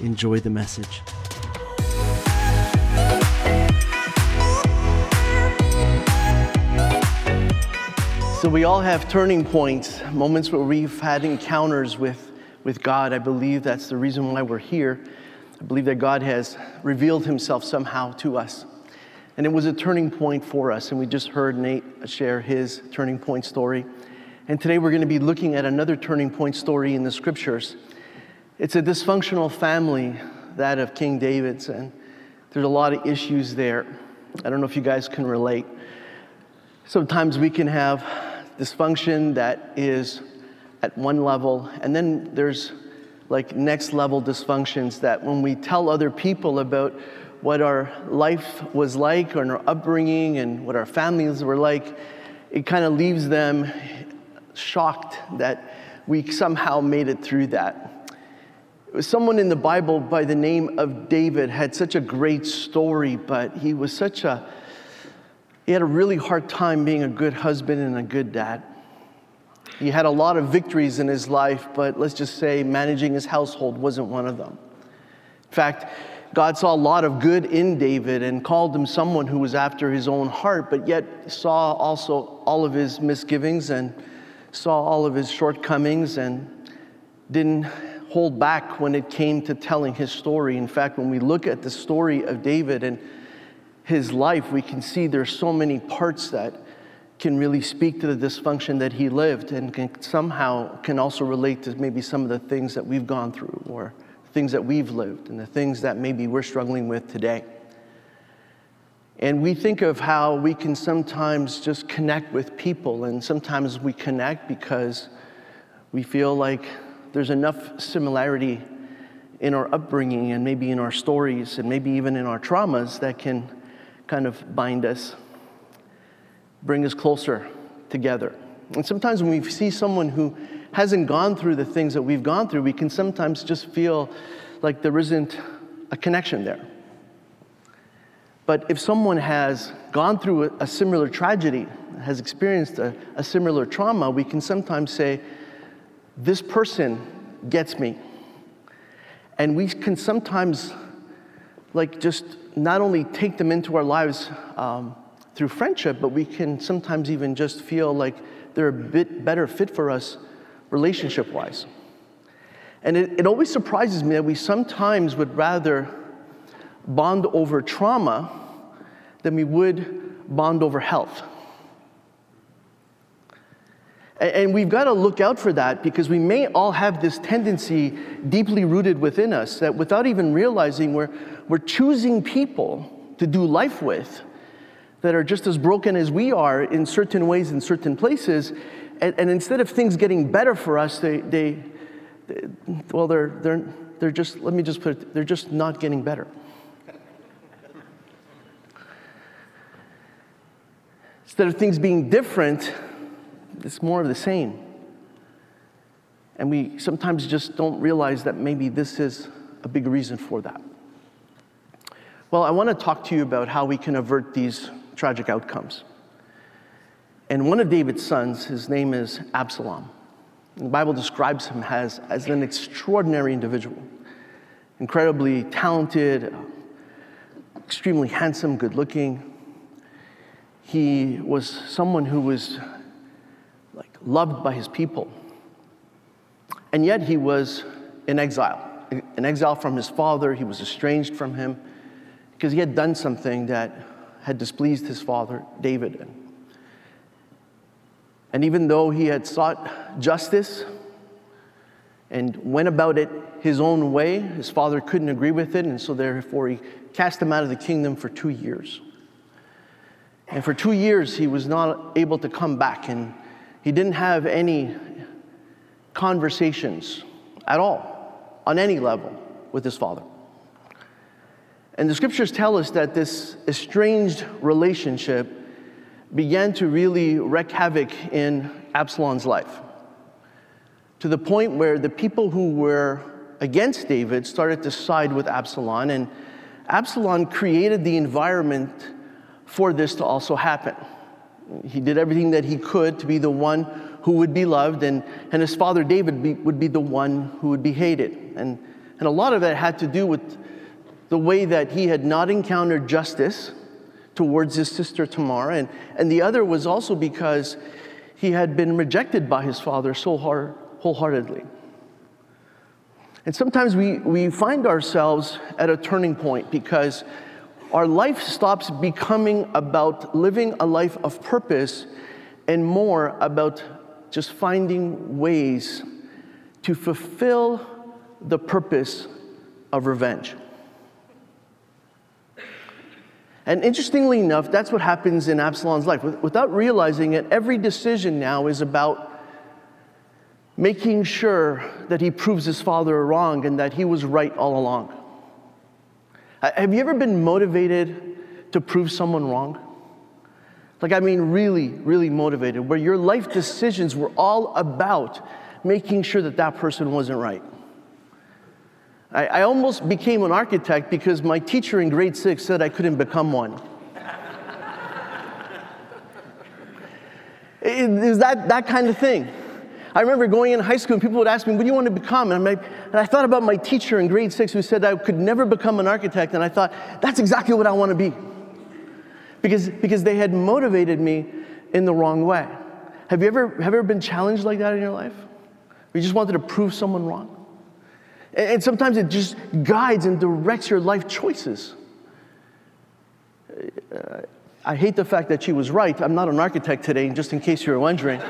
Enjoy the message. So we all have turning points, moments where we've had encounters with God. I believe that's the reason why we're here. I believe that God has revealed Himself somehow to us. And it was a turning point for us, and we just heard Nate share his turning point story. And today we're going to be looking at another turning point story in the Scriptures. It's a dysfunctional family, that of King David's, and there's a lot of issues there. I don't know if you guys can relate. Sometimes we can have dysfunction that is at one level, and then there's like next level dysfunctions that when we tell other people about what our life was like and our upbringing and what our families were like, it kind of leaves them shocked that we somehow made it through that. Someone in the Bible by the name of David had such a great story, but he had a really hard time being a good husband and a good dad. He had a lot of victories in his life, but let's just say managing his household wasn't one of them. In fact, God saw a lot of good in David and called him someone who was after his own heart, but yet saw also all of his misgivings and saw all of his shortcomings and didn't hold back when it came to telling his story. In fact, when we look at the story of David and his life, we can see there's so many parts that can really speak to the dysfunction that he lived and can also relate to maybe some of the things that we've gone through or things that we've lived and the things that maybe we're struggling with today. And we think of how we can sometimes just connect with people, and sometimes we connect because we feel like there's enough similarity in our upbringing and maybe in our stories and maybe even in our traumas that can kind of bind us, bring us closer together. And sometimes when we see someone who hasn't gone through the things that we've gone through, we can sometimes just feel like there isn't a connection there. But if someone has gone through a similar tragedy, has experienced a similar trauma, we can sometimes say, this person gets me. And we can sometimes just not only take them into our lives through friendship, but we can sometimes even just feel like they're a bit better fit for us relationship-wise. And it always surprises me that we sometimes would rather bond over trauma than we would bond over health. And we've got to look out for that, because we may all have this tendency deeply rooted within us that without even realizing we're choosing people to do life with that are just as broken as we are in certain ways, in certain places, and instead of things getting better for us, they're just not getting better. Instead of things being different, it's more of the same. And we sometimes just don't realize that maybe this is a big reason for that. Well, I want to talk to you about how we can avert these tragic outcomes. And one of David's sons, his name is Absalom. And the Bible describes him as an extraordinary individual, incredibly talented, extremely handsome, good-looking. He was someone who was loved by his people. And yet he was in exile from his father. He was estranged from him because he had done something that had displeased his father, David. And even though he had sought justice and went about it his own way, his father couldn't agree with it, and so therefore he cast him out of the kingdom for 2 years. And for 2 years he was not able to come back, and he didn't have any conversations at all on any level with his father. And the scriptures tell us that this estranged relationship began to really wreak havoc in Absalom's life, to the point where the people who were against David started to side with Absalom, and Absalom created the environment for this to also happen. He did everything that he could to be the one who would be loved, and his father David would be the one who would be hated. And a lot of that had to do with the way that he had not encountered justice towards his sister Tamar, and the other was also because he had been rejected by his father so wholeheartedly. And sometimes we find ourselves at a turning point because our life stops becoming about living a life of purpose and more about just finding ways to fulfill the purpose of revenge. And interestingly enough, that's what happens in Absalom's life. Without realizing it, every decision now is about making sure that he proves his father wrong and that he was right all along. Have you ever been motivated to prove someone wrong? Like, I mean, really, really motivated, where your life decisions were all about making sure that that person wasn't right. I almost became an architect because my teacher in grade 6 said I couldn't become one. Is that kind of thing? I remember going in high school and people would ask me, what do you want to become? And I thought about my teacher in grade 6 who said I could never become an architect, and I thought, that's exactly what I want to be. Because they had motivated me in the wrong way. Have you ever been challenged like that in your life? You just wanted to prove someone wrong? And sometimes it just guides and directs your life choices. I hate the fact that she was right. I'm not an architect today, just in case you were wondering.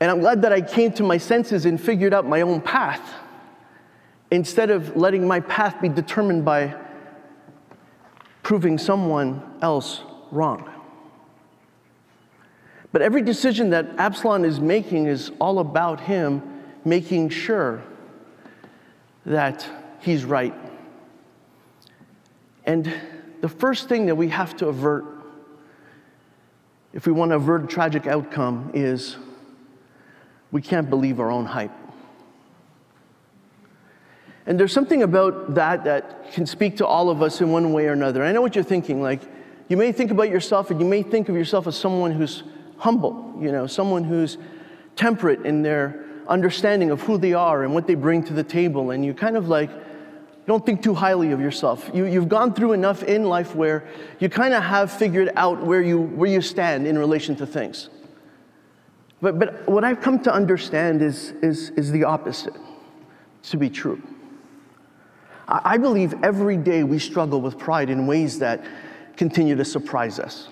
And I'm glad that I came to my senses and figured out my own path instead of letting my path be determined by proving someone else wrong. But every decision that Absalom is making is all about him making sure that he's right. And the first thing that we have to avert, if we want to avert a tragic outcome, is we can't believe our own hype. And there's something about that can speak to all of us in one way or another. I know what you're thinking. Like, you may think about yourself, and you may think of yourself as someone who's humble, someone who's temperate in their understanding of who they are and what they bring to the table. And you kind of like, don't think too highly of yourself. You've gone through enough in life where you kind of have figured out where you stand in relation to things. But what I've come to understand is the opposite to be true. I believe every day we struggle with pride in ways that continue to surprise us.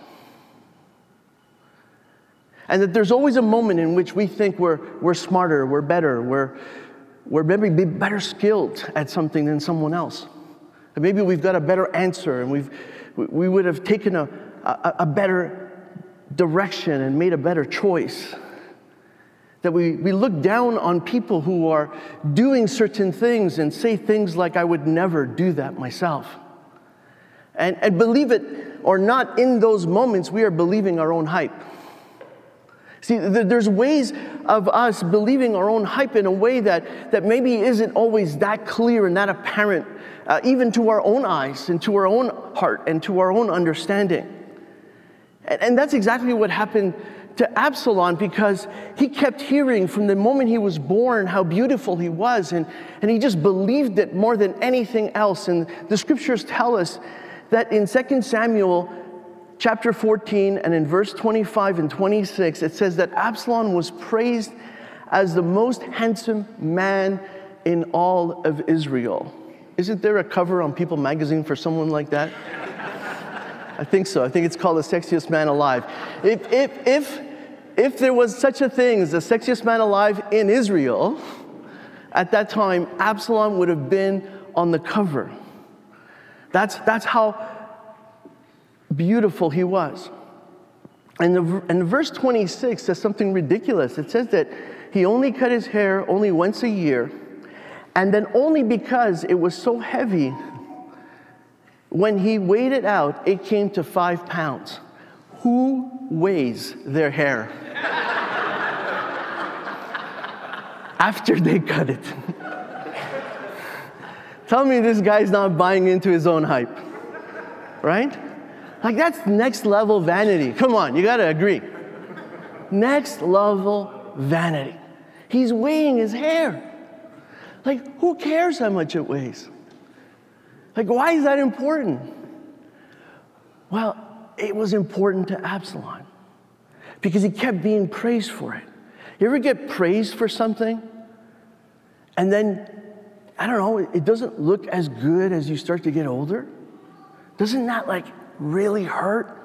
And that there's always a moment in which we think we're smarter, we're better, we're maybe better skilled at something than someone else. And maybe we've got a better answer, and we would have taken a better direction and made a better choice. That we look down on people who are doing certain things and say things like, I would never do that myself. And believe it or not, in those moments, we are believing our own hype. See, there's ways of us believing our own hype in a way that maybe isn't always that clear and that apparent, even to our own eyes and to our own heart and to our own understanding. And that's exactly what happened to Absalom, because he kept hearing from the moment he was born how beautiful he was, and he just believed it more than anything else. And the scriptures tell us that in 2 Samuel chapter 14 and in verse 25 and 26, it says that Absalom was praised as the most handsome man in all of Israel. Isn't there a cover on People magazine for someone like that? I think so. I think it's called The Sexiest Man Alive. If there was such a thing as the sexiest man alive in Israel, at that time, Absalom would have been on the cover. That's how beautiful he was. And verse 26 says something ridiculous. It says that he only cut his hair only once a year, And then only because it was so heavy, when he weighed it out, it came to 5 pounds. Who weighs their hair after they cut it? Tell me this guy's not buying into his own hype, right? Like, that's next level vanity. Come on, you gotta agree. Next level vanity. He's weighing his hair. Like, who cares how much it weighs? Like, why is that important? Well, it was important to Absalom because he kept being praised for it. You ever get praised for something and then, I don't know, it doesn't look as good as you start to get older? Doesn't that, like, really hurt?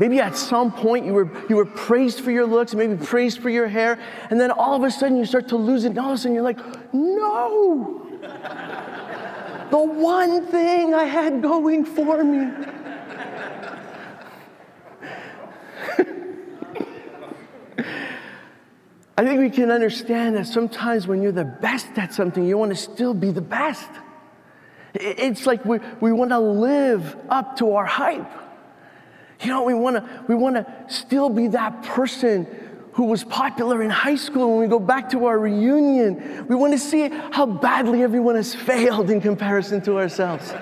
Maybe at some point you were praised for your looks, maybe praised for your hair, and then all of a sudden you start to lose it, and all of a sudden you're like, no! The one thing I had going for me. I think we can understand that sometimes when you're the best at something, you want to still be the best. It's like we want to live up to our hype. You know, we want to still be that person who was popular in high school when we go back to our reunion. We want to see how badly everyone has failed in comparison to ourselves.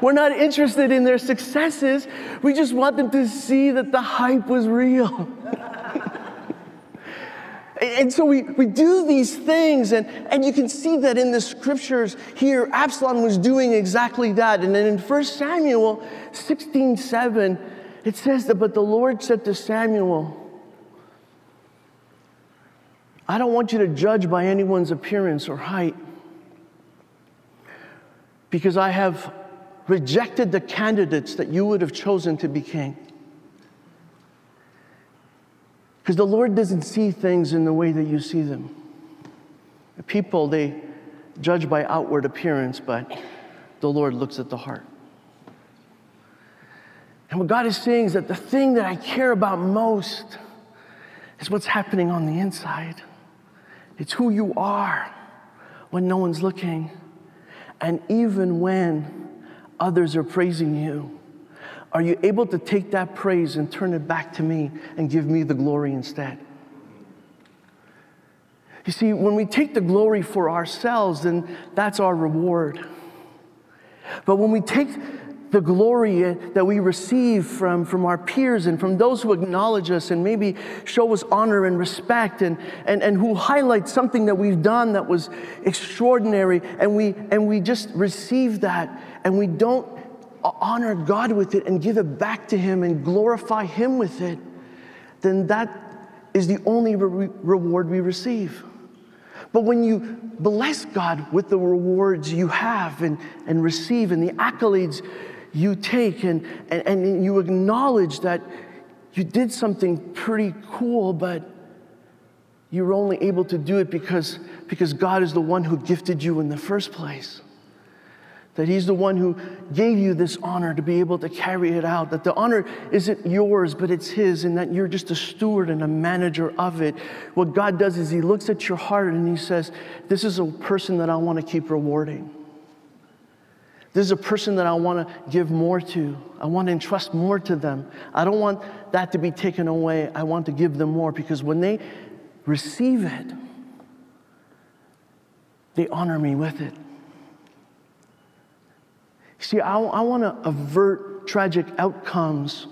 We're not interested in their successes. We just want them to see that the hype was real. And so we do these things, and you can see that in the scriptures here, Absalom was doing exactly that. And then in 1 Samuel 16:7, it says that, but the Lord said to Samuel, I don't want you to judge by anyone's appearance or height, because I have rejected the candidates that you would have chosen to be king. Because the Lord doesn't see things in the way that you see them. People, they judge by outward appearance, but the Lord looks at the heart. And what God is saying is that the thing that I care about most is what's happening on the inside. It's who you are when no one's looking. And even when others are praising you, are you able to take that praise and turn it back to me and give me the glory instead? You see, when we take the glory for ourselves, then that's our reward. But when we take the glory that we receive from our peers and from those who acknowledge us and maybe show us honor and respect and who highlight something that we've done that was extraordinary, and we just receive that and we don't honor God with it and give it back to Him and glorify Him with it, then that is the only reward we receive. But when you bless God with the rewards you have and receive and the accolades you take and you acknowledge that you did something pretty cool, but you were only able to do it because God is the one who gifted you in the first place. That He's the one who gave you this honor to be able to carry it out. That the honor isn't yours, but it's His, and that you're just a steward and a manager of it. What God does is He looks at your heart and He says, this is a person that I want to keep rewarding. This is a person that I want to give more to. I want to entrust more to them. I don't want that to be taken away. I want to give them more, because when they receive it, they honor me with it. See, I want to avert tragic outcomes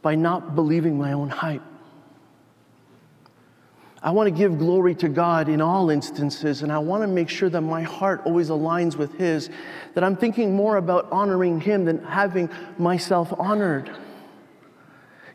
by not believing my own hype. I want to give glory to God in all instances, and I want to make sure that my heart always aligns with His, that I'm thinking more about honoring Him than having myself honored.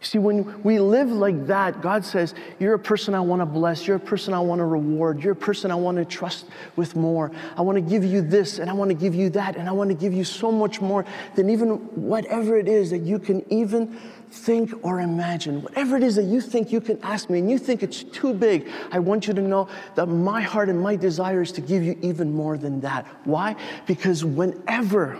See, when we live like that, God says, you're a person I want to bless. You're a person I want to reward. You're a person I want to trust with more. I want to give you this, and I want to give you that, and I want to give you so much more than even whatever it is that you can even think or imagine. Whatever it is that you think you can ask me, and you think it's too big, I want you to know that my heart and my desire is to give you even more than that. Why? Because whenever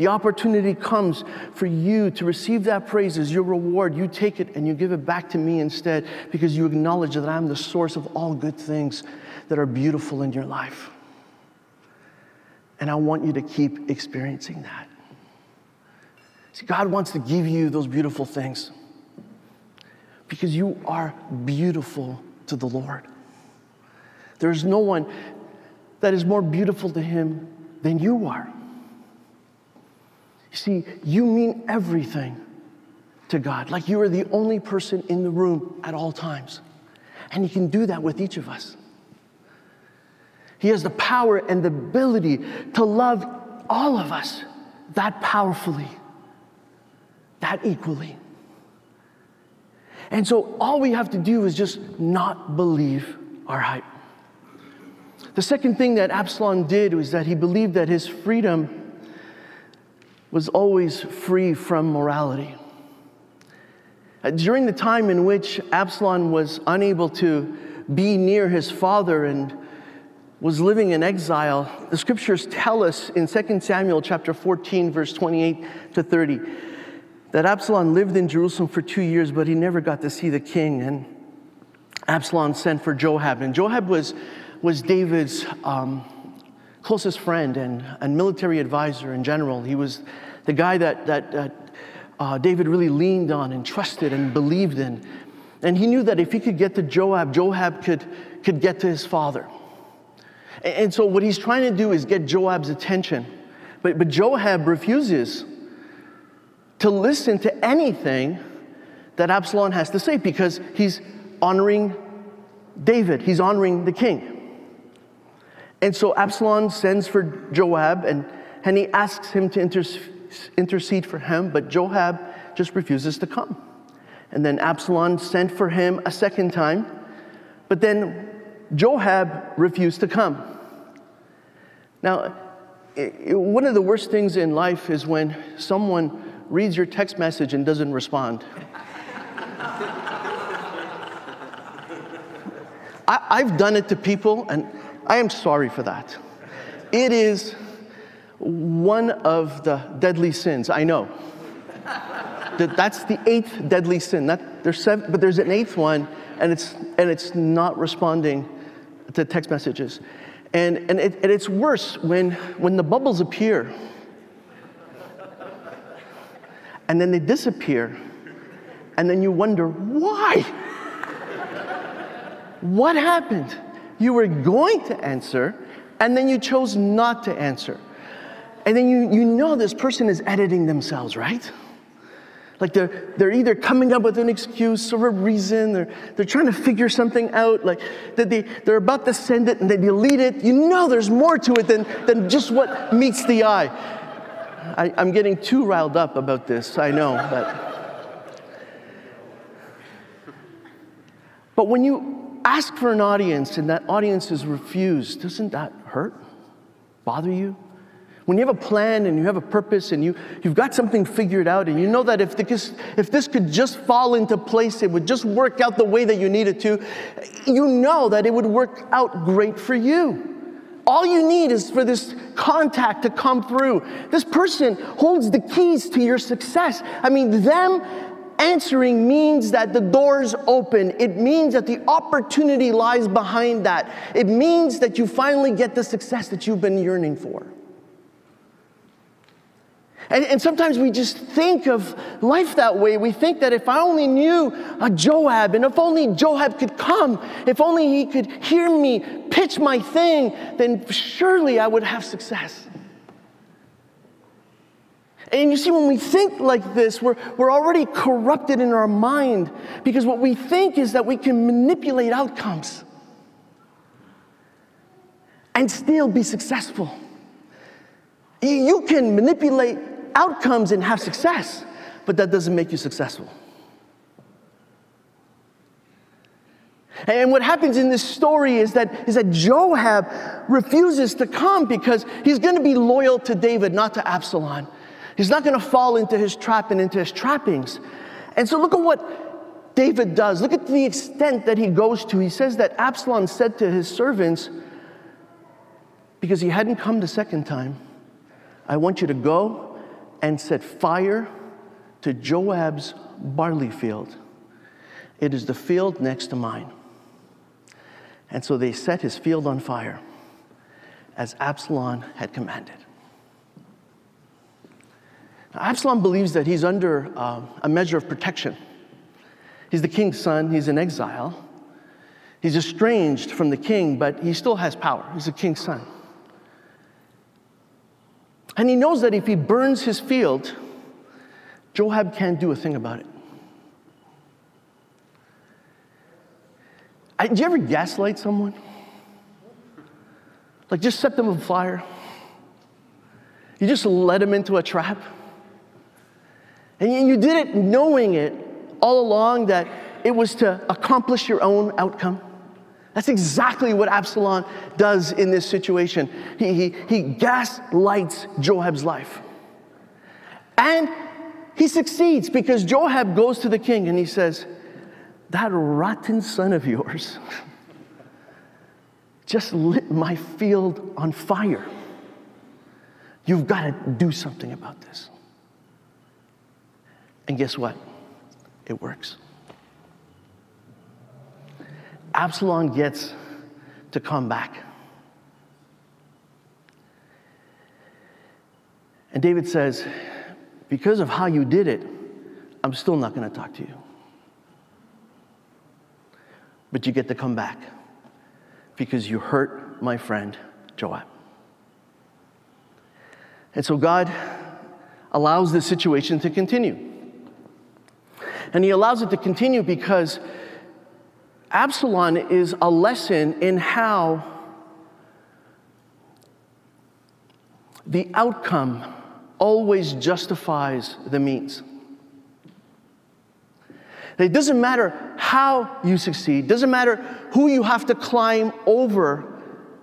The opportunity comes for you to receive that praise as your reward. You take it and you give it back to me instead, because you acknowledge that I'm the source of all good things that are beautiful in your life. And I want you to keep experiencing that. See, God wants to give you those beautiful things because you are beautiful to the Lord. There's no one that is more beautiful to Him than you are. You see, you mean everything to God, like you are the only person in the room at all times. And He can do that with each of us. He has the power and the ability to love all of us that powerfully, that equally. And so all we have to do is just not believe our hype. The second thing that Absalom did was that he believed that his freedom was always free from morality. During the time in which Absalom was unable to be near his father and was living in exile, the scriptures tell us in 2 Samuel chapter 14, verse 28 to 30, that Absalom lived in Jerusalem for 2 years, but he never got to see the king. And Absalom sent for Joab. And Joab was David's closest friend and military advisor in general. He was the guy that David really leaned on and trusted and believed in. And he knew that if he could get to Joab, Joab could get to his father. And so what he's trying to do is get Joab's attention. But Joab refuses to listen to anything that Absalom has to say because he's honoring David. He's honoring the king. And so Absalom sends for Joab and he asks him to intercede for him, but Joab just refuses to come. And then Absalom sent for him a second time, but then Joab refused to come. Now, one of the worst things in life is when someone reads your text message and doesn't respond. I've done it to people, and I am sorry for that. It is one of the deadly sins, I know. That's the 8th deadly sin. There's 7, but there's an 8th one, and it's not responding to text messages. And it's worse when the bubbles appear and then they disappear, and then you wonder why. What happened? You were going to answer, and then you chose not to answer. And then you know this person is editing themselves, right? Like they're either coming up with an excuse or a reason, or they're trying to figure something out, like that they're about to send it and they delete it. You know there's more to it than just what meets the eye. I'm getting too riled up about this, I know. But when you ask for an audience and that audience is refused, doesn't that hurt? Bother you? When you have a plan and you have a purpose and you've got something figured out and you know that if this could just fall into place, it would just work out the way that you need it to, you know that it would work out great for you. All you need is for this contact to come through. This person holds the keys to your success. I mean, them answering means that the doors open. It means that the opportunity lies behind that. It means that you finally get the success that you've been yearning for. And sometimes we just think of life that way. We think that if I only knew a Joab, and if only Joab could come, if only he could hear me pitch my thing, then surely I would have success. And you see, when we think like this, we're already corrupted in our mind, because what we think is that we can manipulate outcomes and still be successful. You can manipulate outcomes and have success, but that doesn't make you successful. And what happens in this story is that Joab refuses to come because he's going to be loyal to David, not to Absalom. He's not going to fall into his trap and into his trappings. And so look at what David does. Look at the extent that he goes to. He says that Absalom said to his servants, because he hadn't come the second time, I want you to go and set fire to Joab's barley field. It is the field next to mine. And so they set his field on fire, as Absalom had commanded. Now, Absalom believes that he's under a measure of protection. He's the king's son. He's in exile. He's estranged from the king, but he still has power. He's the king's son. And he knows that if he burns his field, Joab can't do a thing about it. Do you ever gaslight someone? Like, just set them on fire. You just led them into a trap. And you did it knowing it all along that it was to accomplish your own outcome. That's exactly what Absalom does in this situation. He gaslights Joab's life. And he succeeds because Joab goes to the king and he says, "That rotten son of yours just lit my field on fire. You've got to do something about this." And guess what? It works. Absalom gets to come back. And David says, "Because of how you did it, I'm still not going to talk to you. But you get to come back because you hurt my friend Joab." And so God allows this situation to continue. And he allows it to continue because Absalom is a lesson in how the outcome always justifies the means. It doesn't matter how you succeed. It doesn't matter who you have to climb over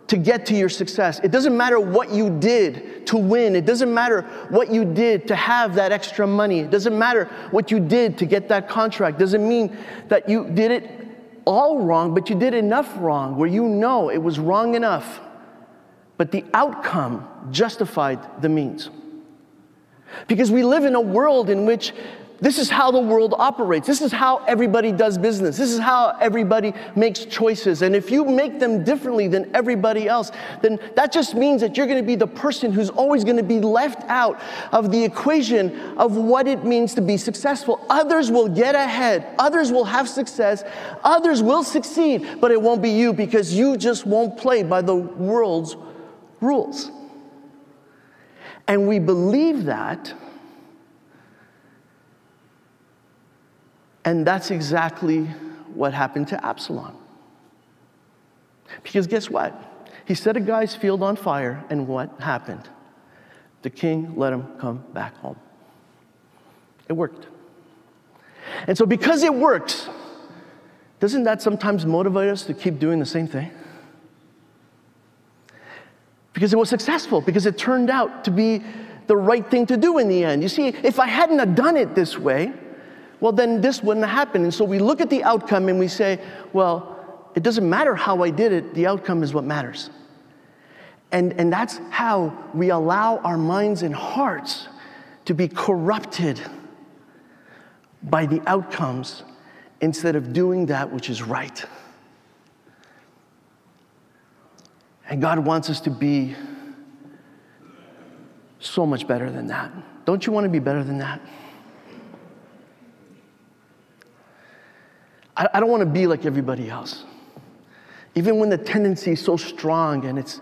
to get to your success. It doesn't matter what you did to win. It doesn't matter what you did to have that extra money. It doesn't matter what you did to get that contract. It doesn't mean that you did it all wrong, but you did enough wrong where you know it was wrong enough. But the outcome justified the means. Because we live in a world in which this is how the world operates. This is how everybody does business. This is how everybody makes choices. And if you make them differently than everybody else, then that just means that you're going to be the person who's always going to be left out of the equation of what it means to be successful. Others will get ahead. Others will have success. Others will succeed, but it won't be you because you just won't play by the world's rules. And we believe that. And that's exactly what happened to Absalom. Because guess what? He set a guy's field on fire, and what happened? The king let him come back home. It worked. And so because it works, doesn't that sometimes motivate us to keep doing the same thing? Because it was successful, because it turned out to be the right thing to do in the end. You see, if I hadn't have done it this way, well, then this wouldn't happen. And so we look at the outcome and we say, well, it doesn't matter how I did it. The outcome is what matters. And that's how we allow our minds and hearts to be corrupted by the outcomes instead of doing that which is right. And God wants us to be so much better than that. Don't you want to be better than that? I don't want to be like everybody else. Even when the tendency is so strong and it's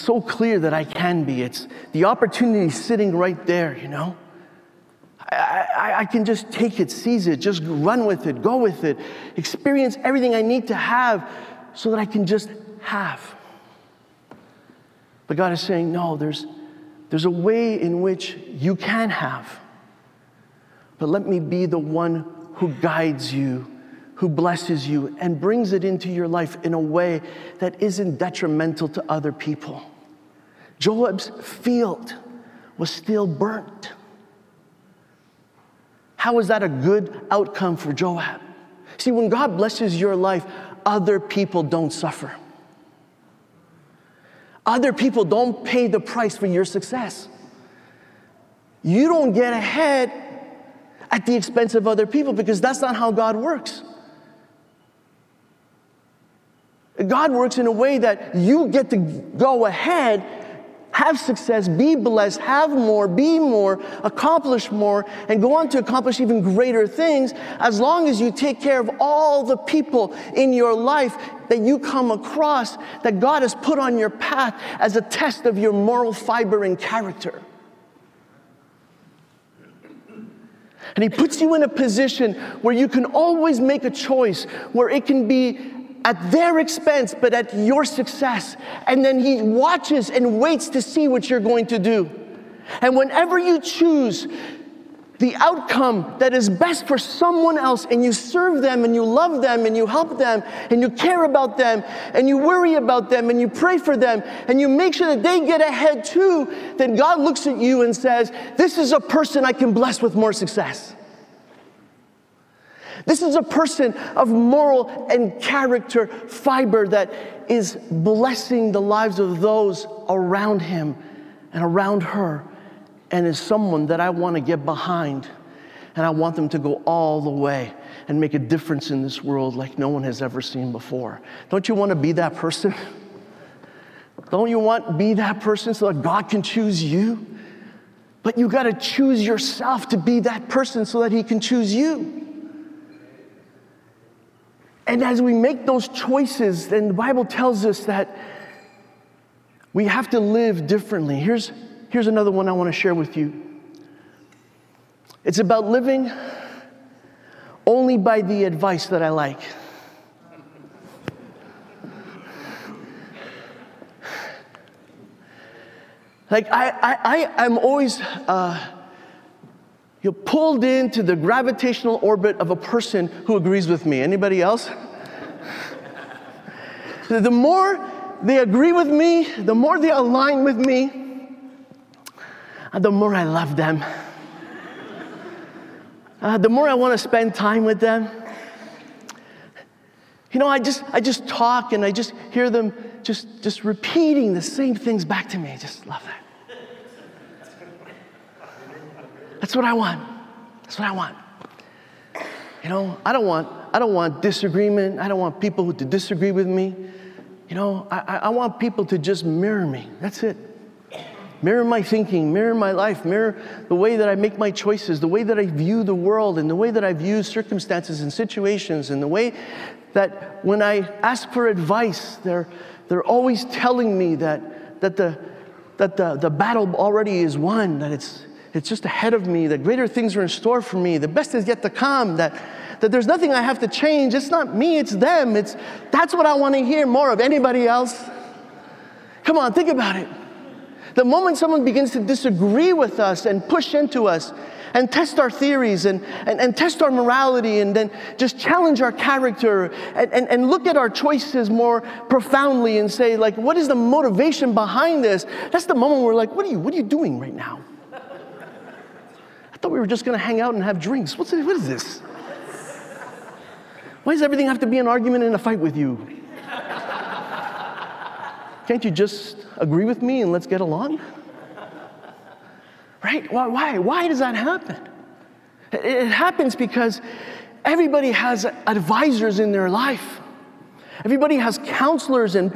so clear that I can be. It's the opportunity sitting right there, you know. I can just take it, seize it, just run with it, go with it, experience everything I need to have so that I can just have. But God is saying, no, there's a way in which you can have. But let me be the one who guides you, who blesses you and brings it into your life in a way that isn't detrimental to other people. Joab's field was still burnt. How is that a good outcome for Joab? See, when God blesses your life, other people don't suffer. Other people don't pay the price for your success. You don't get ahead at the expense of other people, because that's not how God works. God works in a way that you get to go ahead, have success, be blessed, have more, be more, accomplish more, and go on to accomplish even greater things, as long as you take care of all the people in your life that you come across, that God has put on your path as a test of your moral fiber and character. And He puts you in a position where you can always make a choice, where it can be at their expense, but at your success. And then He watches and waits to see what you're going to do. And whenever you choose the outcome that is best for someone else, and you serve them, and you love them, and you help them, and you care about them, and you worry about them, and you pray for them, and you make sure that they get ahead too, then God looks at you and says, this is a person I can bless with more success. This is a person of moral and character fiber that is blessing the lives of those around him and around her, and is someone that I want to get behind, and I want them to go all the way and make a difference in this world like no one has ever seen before. Don't you want to be that person? Don't you want to be that person so that God can choose you? But you got to choose yourself to be that person so that He can choose you. And as we make those choices, then the Bible tells us that we have to live differently. Here's another one I want to share with you. It's about living only by the advice that I like. Like, I'm always you're pulled into the gravitational orbit of a person who agrees with me. Anybody else? The more they agree with me, the more they align with me, the more I love them. The more I want to spend time with them. You know, I just talk, and I just hear them just repeating the same things back to me. I just love that. That's what I want. That's what I want. You know, I don't want disagreement. I don't want people to disagree with me. You know, I want people to just mirror me. That's it. Mirror my thinking, mirror my life, mirror the way that I make my choices, the way that I view the world, and the way that I view circumstances and situations, and the way that when I ask for advice, they're always telling me that the battle already is won, that it's just ahead of me, that greater things are in store for me, the best is yet to come, that there's nothing I have to change. It's not me, it's them. That's what I want to hear more of. Anybody else? Come on, think about it. The moment someone begins to disagree with us and push into us and test our theories and test our morality, and then just challenge our character and look at our choices more profoundly and say, like, what is the motivation behind this? That's the moment we're like, what are you doing right now? I thought we were just going to hang out and have drinks. What is this? Why does everything have to be an argument and a fight with you? Can't you just agree with me and let's get along? Right? Why does that happen? It happens because everybody has advisors in their life. Everybody has counselors and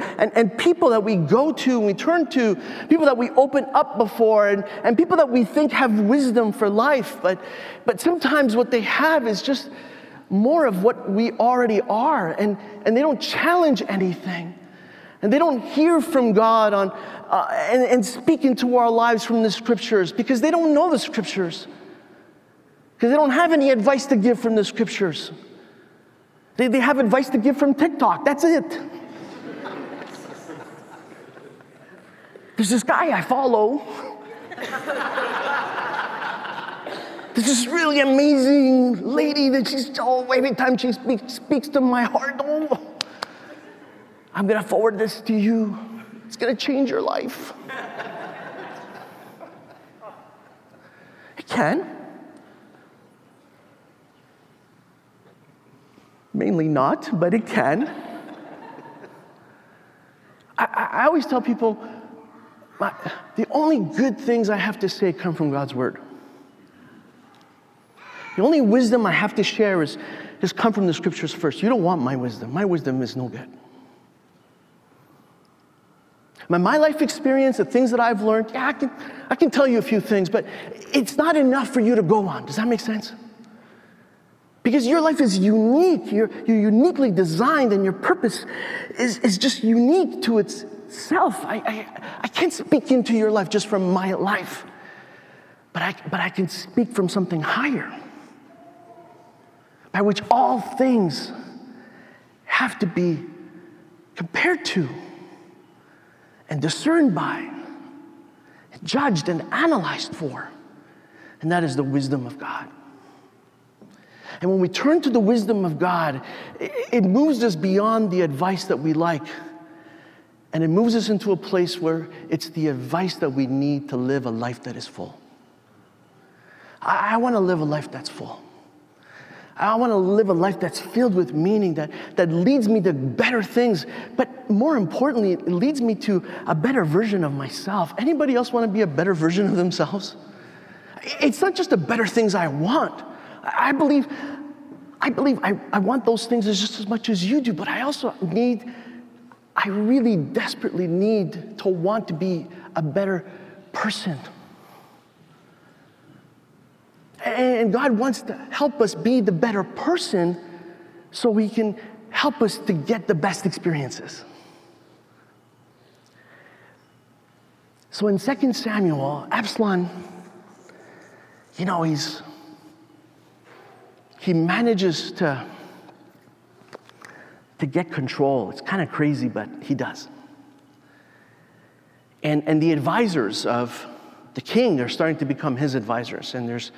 people that we go to and we turn to, people that we open up before, and people that we think have wisdom for life. But sometimes what they have is just more of what we already are, and they don't challenge anything. And they don't hear from God on and speak into our lives from the Scriptures, because they don't know the Scriptures, because they don't have any advice to give from the Scriptures. They have advice to give from TikTok. That's it. There's this guy I follow. There's this really amazing lady that every time she speaks to my heart, oh, I'm going to forward this to you. It's going to change your life. It can. Mainly not, but it can. I always tell people, the only good things I have to say come from God's Word. The only wisdom I have to share is just come from the scriptures first. You don't want my wisdom. My wisdom is no good. My life experience, the things that I've learned, yeah, I can tell you a few things, but it's not enough for you to go on. Does that make sense? Because your life is unique. You're uniquely designed, and your purpose is just unique to itself. I can't speak into your life just from my life, but I can speak from something higher, by which all things have to be compared to, and discerned by, and judged and analyzed for. And that is the wisdom of God. And when we turn to the wisdom of God, it moves us beyond the advice that we like. And it moves us into a place where it's the advice that we need to live a life that is full. I want to live a life that's full. I want to live a life that's filled with meaning, that leads me to better things. But more importantly, it leads me to a better version of myself. Anybody else want to be a better version of themselves? It's not just the better things I want. I believe I want those things just as much as you do, but I also really desperately need to want to be a better person. And God wants to help us be the better person so he can help us to get the best experiences. So in 2 Samuel, Absalom, you know, he manages to get control. It's kind of crazy, but he does. And the advisors of the king are starting to become his advisors, and there's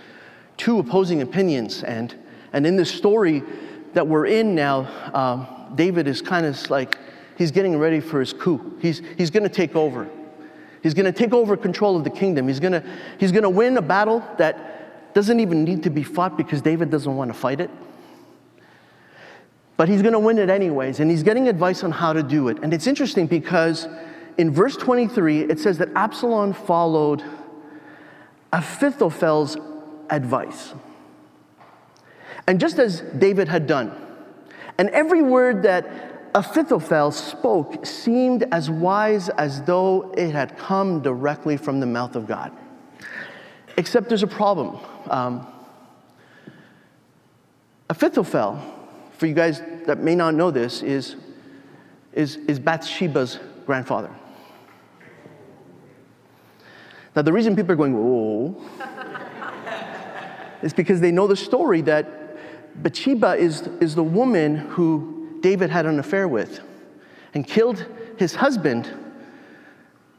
two opposing opinions, and in this story that we're in now, David is kind of like, he's getting ready for his coup. He's going to take over. He's going to take over control of the kingdom. He's going to win a battle that doesn't even need to be fought because David doesn't want to fight it. But he's going to win it anyways, and he's getting advice on how to do it. And it's interesting because in verse 23, it says that Absalom followed Ahithophel's advice, and just as David had done, and every word that Ahithophel spoke seemed as wise as though it had come directly from the mouth of God. Except there's a problem. Ahithophel, for you guys that may not know this, is Bathsheba's grandfather. Now the reason people are going, whoa, it's because they know the story that Bathsheba is the woman who David had an affair with and killed his husband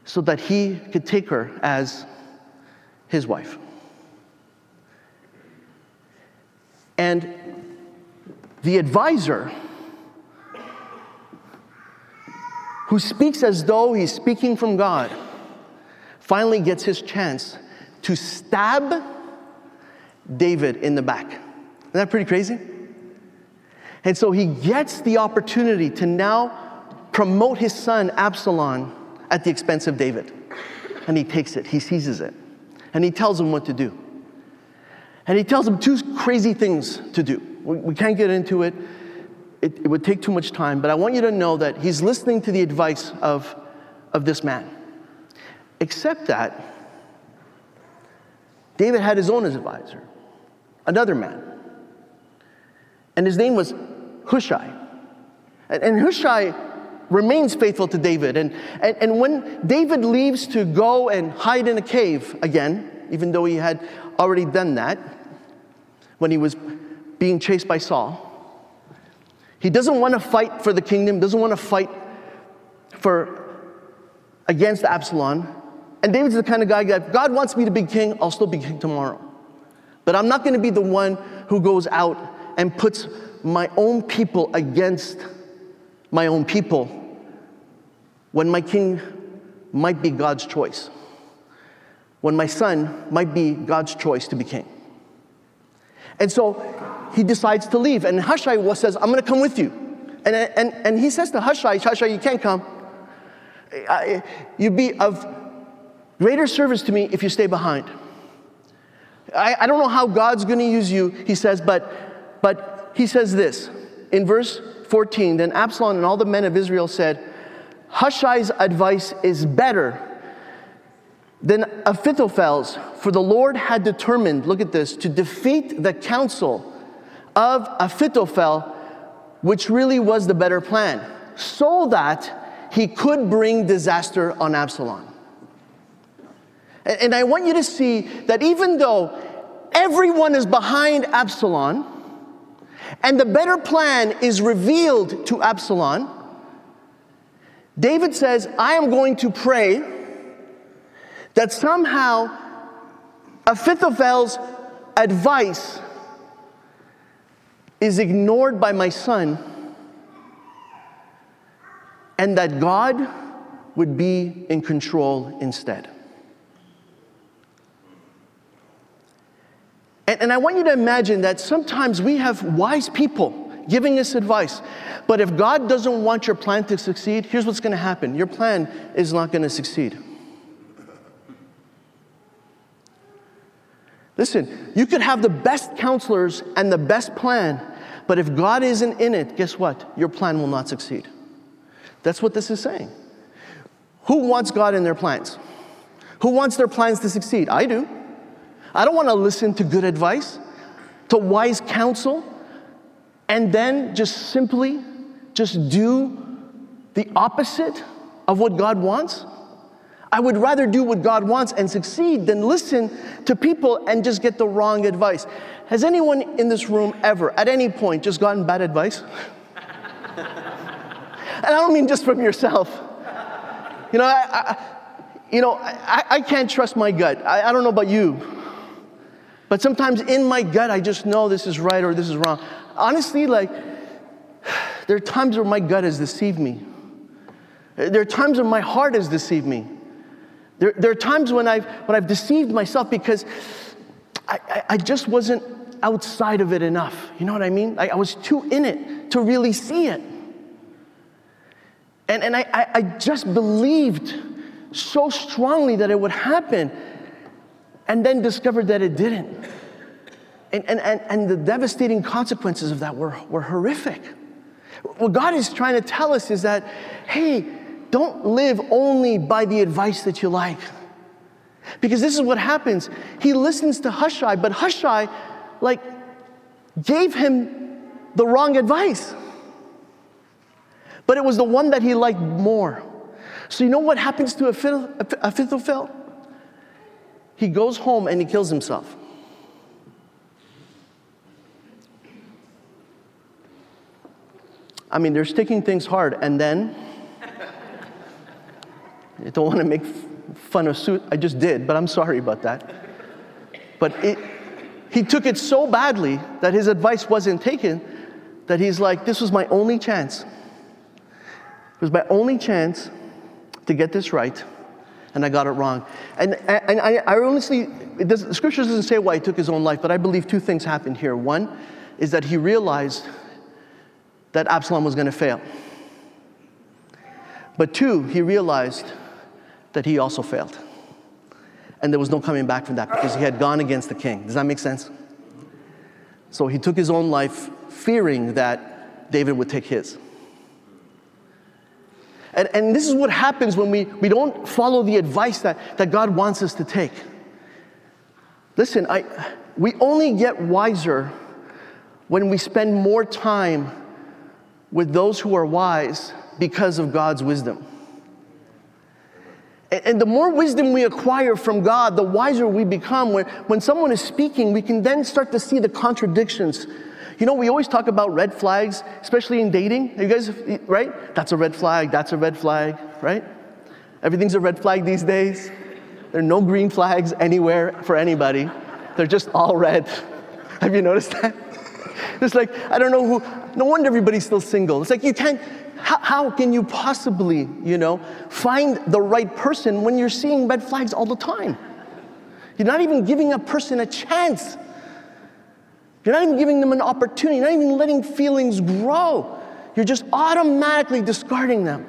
so that he could take her as his wife. And the advisor, who speaks as though he's speaking from God, finally gets his chance to stab David in the back. Isn't that pretty crazy? And so he gets the opportunity to now promote his son Absalom at the expense of David. And he takes it. He seizes it. And he tells him what to do. And he tells him two crazy things to do. We can't get into it. It would take too much time. But I want you to know that he's listening to the advice of this man. Except that David had his own advisor, another man, and his name was Hushai. And Hushai remains faithful to David. And when David leaves to go and hide in a cave again, even though he had already done that when he was being chased by Saul, he doesn't want to fight for the kingdom, doesn't want to fight against Absalom. And David's the kind of guy that, if God wants me to be king, I'll still be king tomorrow. But I'm not going to be the one who goes out and puts my own people against my own people when my king might be God's choice, when my son might be God's choice to be king. And so he decides to leave. And Hushai says, I'm going to come with you. And he says to Hushai, you can't come. You'd be of greater service to me if you stay behind. I don't know how God's going to use you, he says, but he says this. In verse 14, then Absalom and all the men of Israel said, Hushai's advice is better than Ahithophel's, for the Lord had determined, look at this, to defeat the counsel of Ahithophel, which really was the better plan, so that he could bring disaster on Absalom. And I want you to see that even though everyone is behind Absalom, and the better plan is revealed to Absalom, David says, I am going to pray that somehow Ahithophel's advice is ignored by my son, and that God would be in control instead. And I want you to imagine that sometimes we have wise people giving us advice, but if God doesn't want your plan to succeed, here's what's going to happen. Your plan is not going to succeed. Listen, you could have the best counselors and the best plan, but if God isn't in it, guess what? Your plan will not succeed. That's what this is saying. Who wants God in their plans? Who wants their plans to succeed? I do. I don't want to listen to good advice, to wise counsel, and then just simply do the opposite of what God wants. I would rather do what God wants and succeed than listen to people and just get the wrong advice. Has anyone in this room ever, at any point, just gotten bad advice? And I don't mean just from yourself. You know, I can't trust my gut. I don't know about you, but sometimes in my gut, I just know this is right or this is wrong. Honestly, like, there are times where my gut has deceived me. There are times when my heart has deceived me. There are times when I've deceived myself because I just wasn't outside of it enough. You know what I mean? I was too in it to really see it. And I just believed so strongly that it would happen and then discovered that it didn't. And the devastating consequences of that were horrific. What God is trying to tell us is that, hey, don't live only by the advice that you like. Because this is what happens. He listens to Hushai, but Hushai, like, gave him the wrong advice. But it was the one that he liked more. So you know what happens to Ahithophel? He goes home and he kills himself. I mean, they're taking things hard, and then... I don't want to make fun of suit. I just did, but I'm sorry about that. But he took it so badly that his advice wasn't taken that he's like, this was my only chance. It was my only chance to get this right, and I got it wrong. And I honestly, the scripture doesn't say why he took his own life, but I believe two things happened here. One is that he realized that Absalom was going to fail. But two, he realized that he also failed. And there was no coming back from that because he had gone against the king. Does that make sense? So he took his own life fearing that David would take his. And this is what happens when we don't follow the advice that God wants us to take. Listen, we only get wiser when we spend more time with those who are wise because of God's wisdom. And the more wisdom we acquire from God, the wiser we become. When someone is speaking, we can then start to see the contradictions. You know, we always talk about red flags, especially in dating. You guys, right? That's a red flag, right? Everything's a red flag these days. There are no green flags anywhere for anybody. They're just all red. Have you noticed that? It's like, I don't know who, no wonder everybody's still single. It's like, you can't, how can you possibly, you know, find the right person when you're seeing red flags all the time? You're not even giving a person a chance. You're not even giving them an opportunity. You're not even letting feelings grow. You're just automatically discarding them.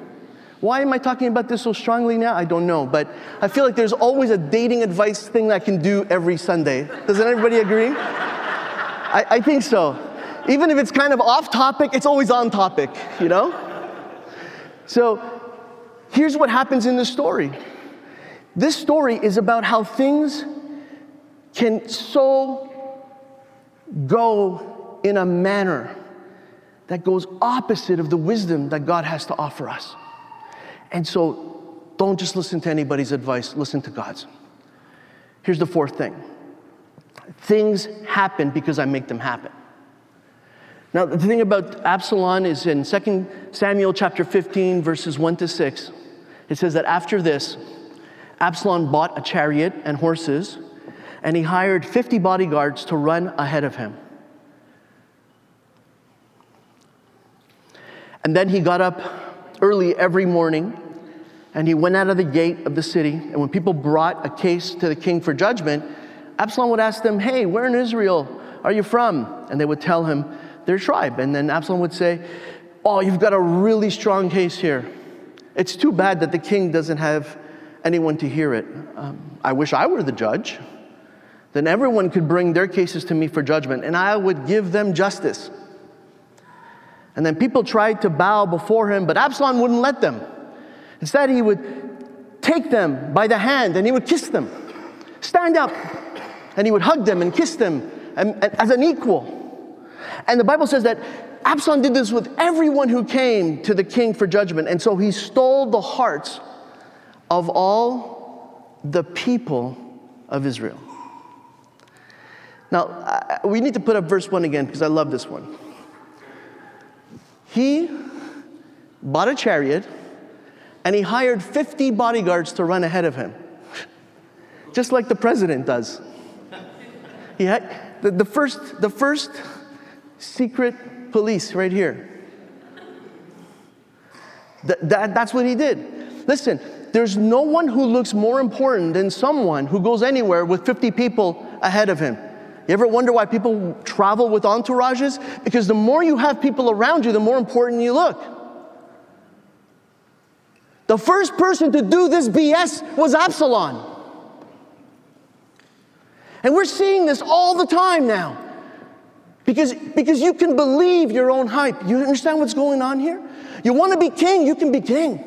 Why am I talking about this so strongly now? I don't know, but I feel like there's always a dating advice thing that I can do every Sunday. Doesn't everybody agree? I think so. Even if it's kind of off topic, it's always on topic, you know? So here's what happens in this story. This story is about how things can so go in a manner that goes opposite of the wisdom that God has to offer us. And so don't just listen to anybody's advice, listen to God's. Here's the fourth thing. Things happen because I make them happen. Now, the thing about Absalom is in 2 Samuel chapter 15, verses 1-6. It says that after this, Absalom bought a chariot and horses, and he hired 50 bodyguards to run ahead of him. And then he got up early every morning, and he went out of the gate of the city. And when people brought a case to the king for judgment, Absalom would ask them, "Hey, where in Israel are you from?" And they would tell him their tribe. And then Absalom would say, "Oh, you've got a really strong case here. It's too bad that the king doesn't have anyone to hear it. I wish I were the judge. Then everyone could bring their cases to me for judgment, and I would give them justice." And then people tried to bow before him, but Absalom wouldn't let them. Instead, he would take them by the hand, and he would kiss them. "Stand up," and he would hug them and kiss them as an equal. And the Bible says that Absalom did this with everyone who came to the king for judgment, and so he stole the hearts of all the people of Israel. Now, we need to put up verse 1 again because I love this one. He bought a chariot and he hired 50 bodyguards to run ahead of him, just like the president does. He had the first secret police right here. That's what he did. Listen, there's no one who looks more important than someone who goes anywhere with 50 people ahead of him. You ever wonder why people travel with entourages? Because the more you have people around you, the more important you look. The first person to do this BS was Absalom. And we're seeing this all the time now. Because you can believe your own hype. You understand what's going on here? You want to be king, you can be king.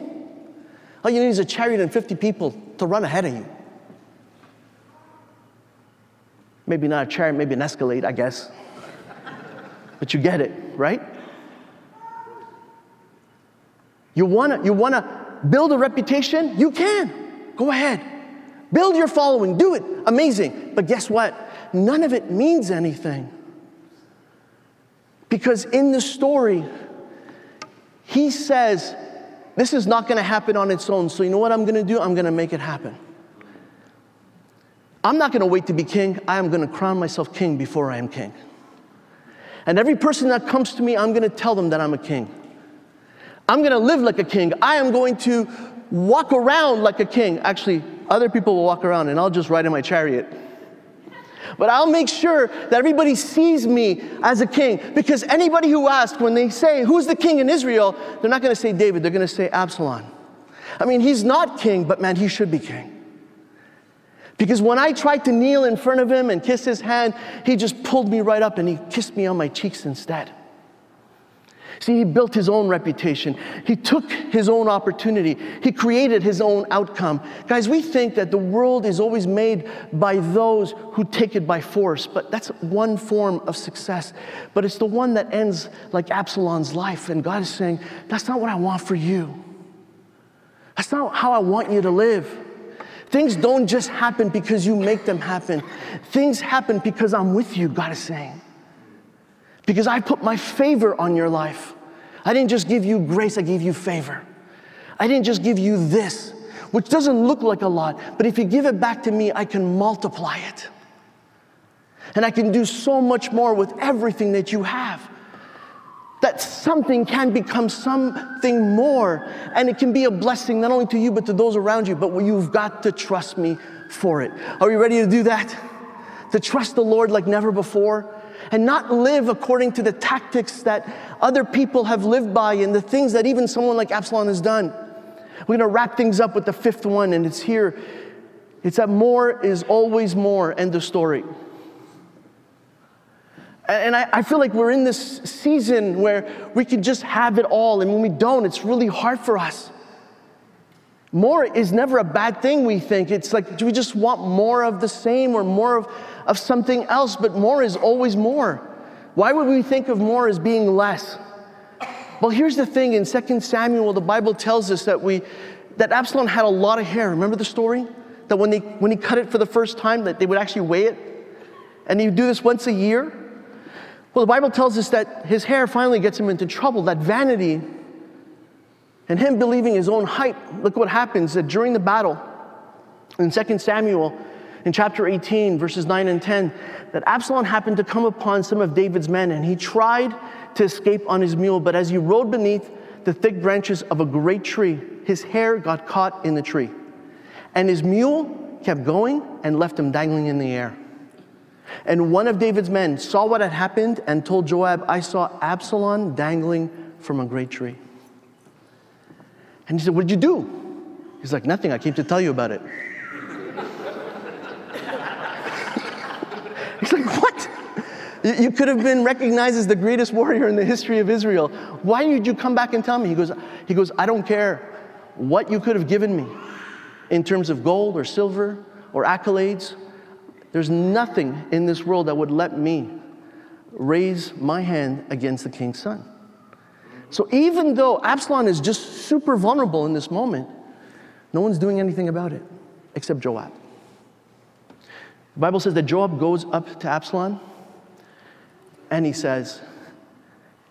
All you need is a chariot and 50 people to run ahead of you. Maybe not a chariot, maybe an Escalade, I guess. But you get it, right? You wanna build a reputation? You can. Go ahead. Build your following. Do it. Amazing. But guess what? None of it means anything. Because in the story, he says, this is not going to happen on its own. So you know what I'm going to do? I'm going to make it happen. I'm not going to wait to be king. I am going to crown myself king before I am king. And every person that comes to me, I'm going to tell them that I'm a king. I'm going to live like a king. I am going to walk around like a king. Actually, other people will walk around and I'll just ride in my chariot. But I'll make sure that everybody sees me as a king. Because anybody who asks, when they say, "Who's the king in Israel?" they're not going to say David. They're going to say Absalom. I mean, he's not king, but man, he should be king. Because when I tried to kneel in front of him and kiss his hand, he just pulled me right up and he kissed me on my cheeks instead. See, he built his own reputation. He took his own opportunity. He created his own outcome. Guys, we think that the world is always made by those who take it by force, but that's one form of success. But it's the one that ends like Absalom's life, and God is saying, that's not what I want for you. That's not how I want you to live. Things don't just happen because you make them happen. Things happen because I'm with you, God is saying. Because I put my favor on your life. I didn't just give you grace, I gave you favor. I didn't just give you this, which doesn't look like a lot, but if you give it back to me, I can multiply it. And I can do so much more with everything that you have. That something can become something more, and it can be a blessing not only to you, but to those around you, but you've got to trust me for it. Are you ready to do that? To trust the Lord like never before? And not live according to the tactics that other people have lived by and the things that even someone like Absalom has done. We're going to wrap things up with the fifth one, and it's here. It's that more is always more. End of story. And I feel like we're in this season where we can just have it all, and when we don't, it's really hard for us. More is never a bad thing, we think. It's like, do we just want more of the same or more of something else? But more is always more. Why would we think of more as being less? Well, here's the thing. In 2 Samuel, the Bible tells us that Absalom had a lot of hair. Remember the story? That when he cut it for the first time, that they would actually weigh it? And he would do this once a year? Well, the Bible tells us that his hair finally gets him into trouble, that vanity and him believing his own hype. Look what happens, that during the battle in 2 Samuel, in chapter 18, verses 9 and 10, that Absalom happened to come upon some of David's men, and he tried to escape on his mule, but as he rode beneath the thick branches of a great tree, his hair got caught in the tree, and his mule kept going and left him dangling in the air. And one of David's men saw what had happened and told Joab, "I saw Absalom dangling from a great tree." And he said, "What did you do?" He's like, "Nothing, I came to tell you about it." He's like, "What? You could have been recognized as the greatest warrior in the history of Israel. Why did you come back and tell me?" He goes, "I don't care what you could have given me in terms of gold or silver or accolades. There's nothing in this world that would let me raise my hand against the king's son." So even though Absalom is just super vulnerable in this moment, no one's doing anything about it except Joab. The Bible says that Joab goes up to Absalom and he says,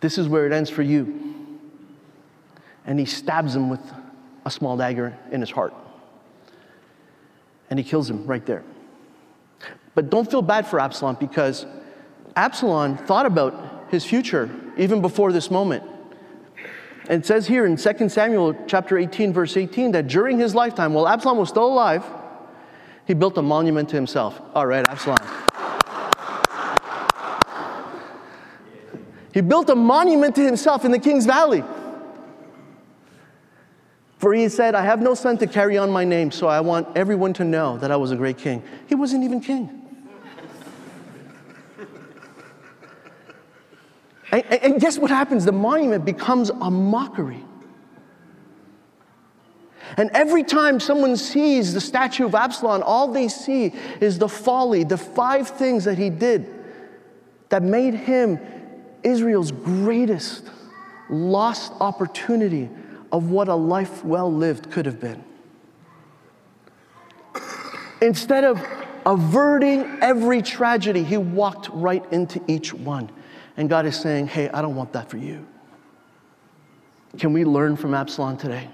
"This is where it ends for you." And he stabs him with a small dagger in his heart. And he kills him right there. But don't feel bad for Absalom, because Absalom thought about his future even before this moment. And it says here in 2 Samuel chapter 18, verse 18, that during his lifetime, while Absalom was still alive, he built a monument to himself. All right, Absalom. He built a monument to himself in the king's valley. For he said, "I have no son to carry on my name, so I want everyone to know that I was a great king." He wasn't even king. And guess what happens? The monument becomes a mockery. And every time someone sees the statue of Absalom, all they see is the folly, the 5 things that he did that made him Israel's greatest lost opportunity of what a life well lived could have been. Instead of averting every tragedy, he walked right into each one. And God is saying, "Hey, I don't want that for you." Can we learn from Absalom today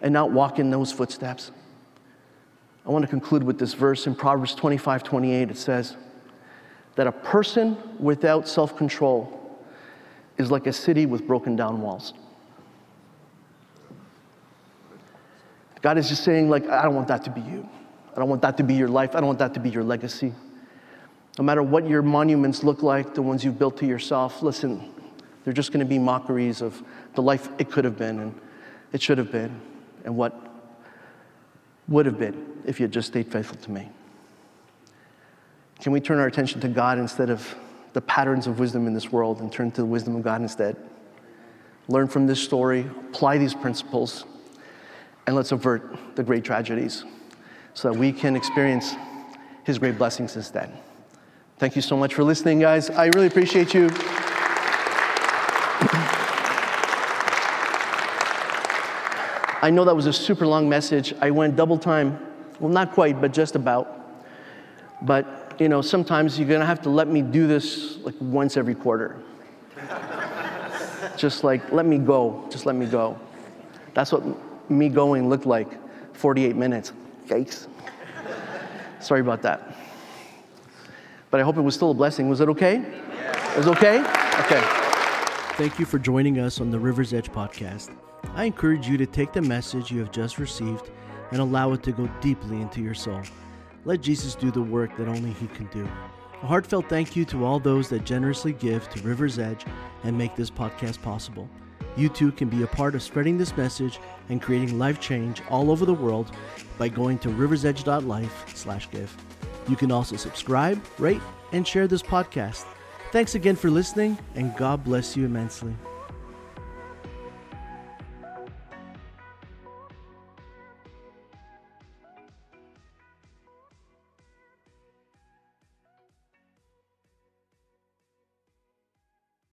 and not walk in those footsteps? I want to conclude with this verse in Proverbs 25:28. It says that a person without self-control is like a city with broken down walls. God is just saying, like, I don't want that to be you. I don't want that to be your life. I don't want that to be your legacy. No matter what your monuments look like, the ones you've built to yourself, listen, they're just going to be mockeries of the life it could have been and it should have been and what would have been if you had just stayed faithful to me. Can we turn our attention to God instead of the patterns of wisdom in this world and turn to the wisdom of God instead? Learn from this story, apply these principles, and let's avert the great tragedies so that we can experience his great blessings instead. Thank you so much for listening, guys. I really appreciate you. I know that was a super long message. I went double time. Well, not quite, but just about. But, you know, sometimes you're going to have to let me do this like once every quarter. Just like, let me go. Just let me go. That's what me going looked like, 48 minutes. Yikes. Sorry about that. But I hope it was still a blessing. Was it okay? Yeah. It was okay? Okay. Thank you for joining us on the River's Edge podcast. I encourage you to take the message you have just received and allow it to go deeply into your soul. Let Jesus do the work that only he can do. A heartfelt thank you to all those that generously give to River's Edge and make this podcast possible. You too can be a part of spreading this message and creating life change all over the world by going to riversedge.life/give. You can also subscribe, rate, and share this podcast. Thanks again for listening, and God bless you immensely.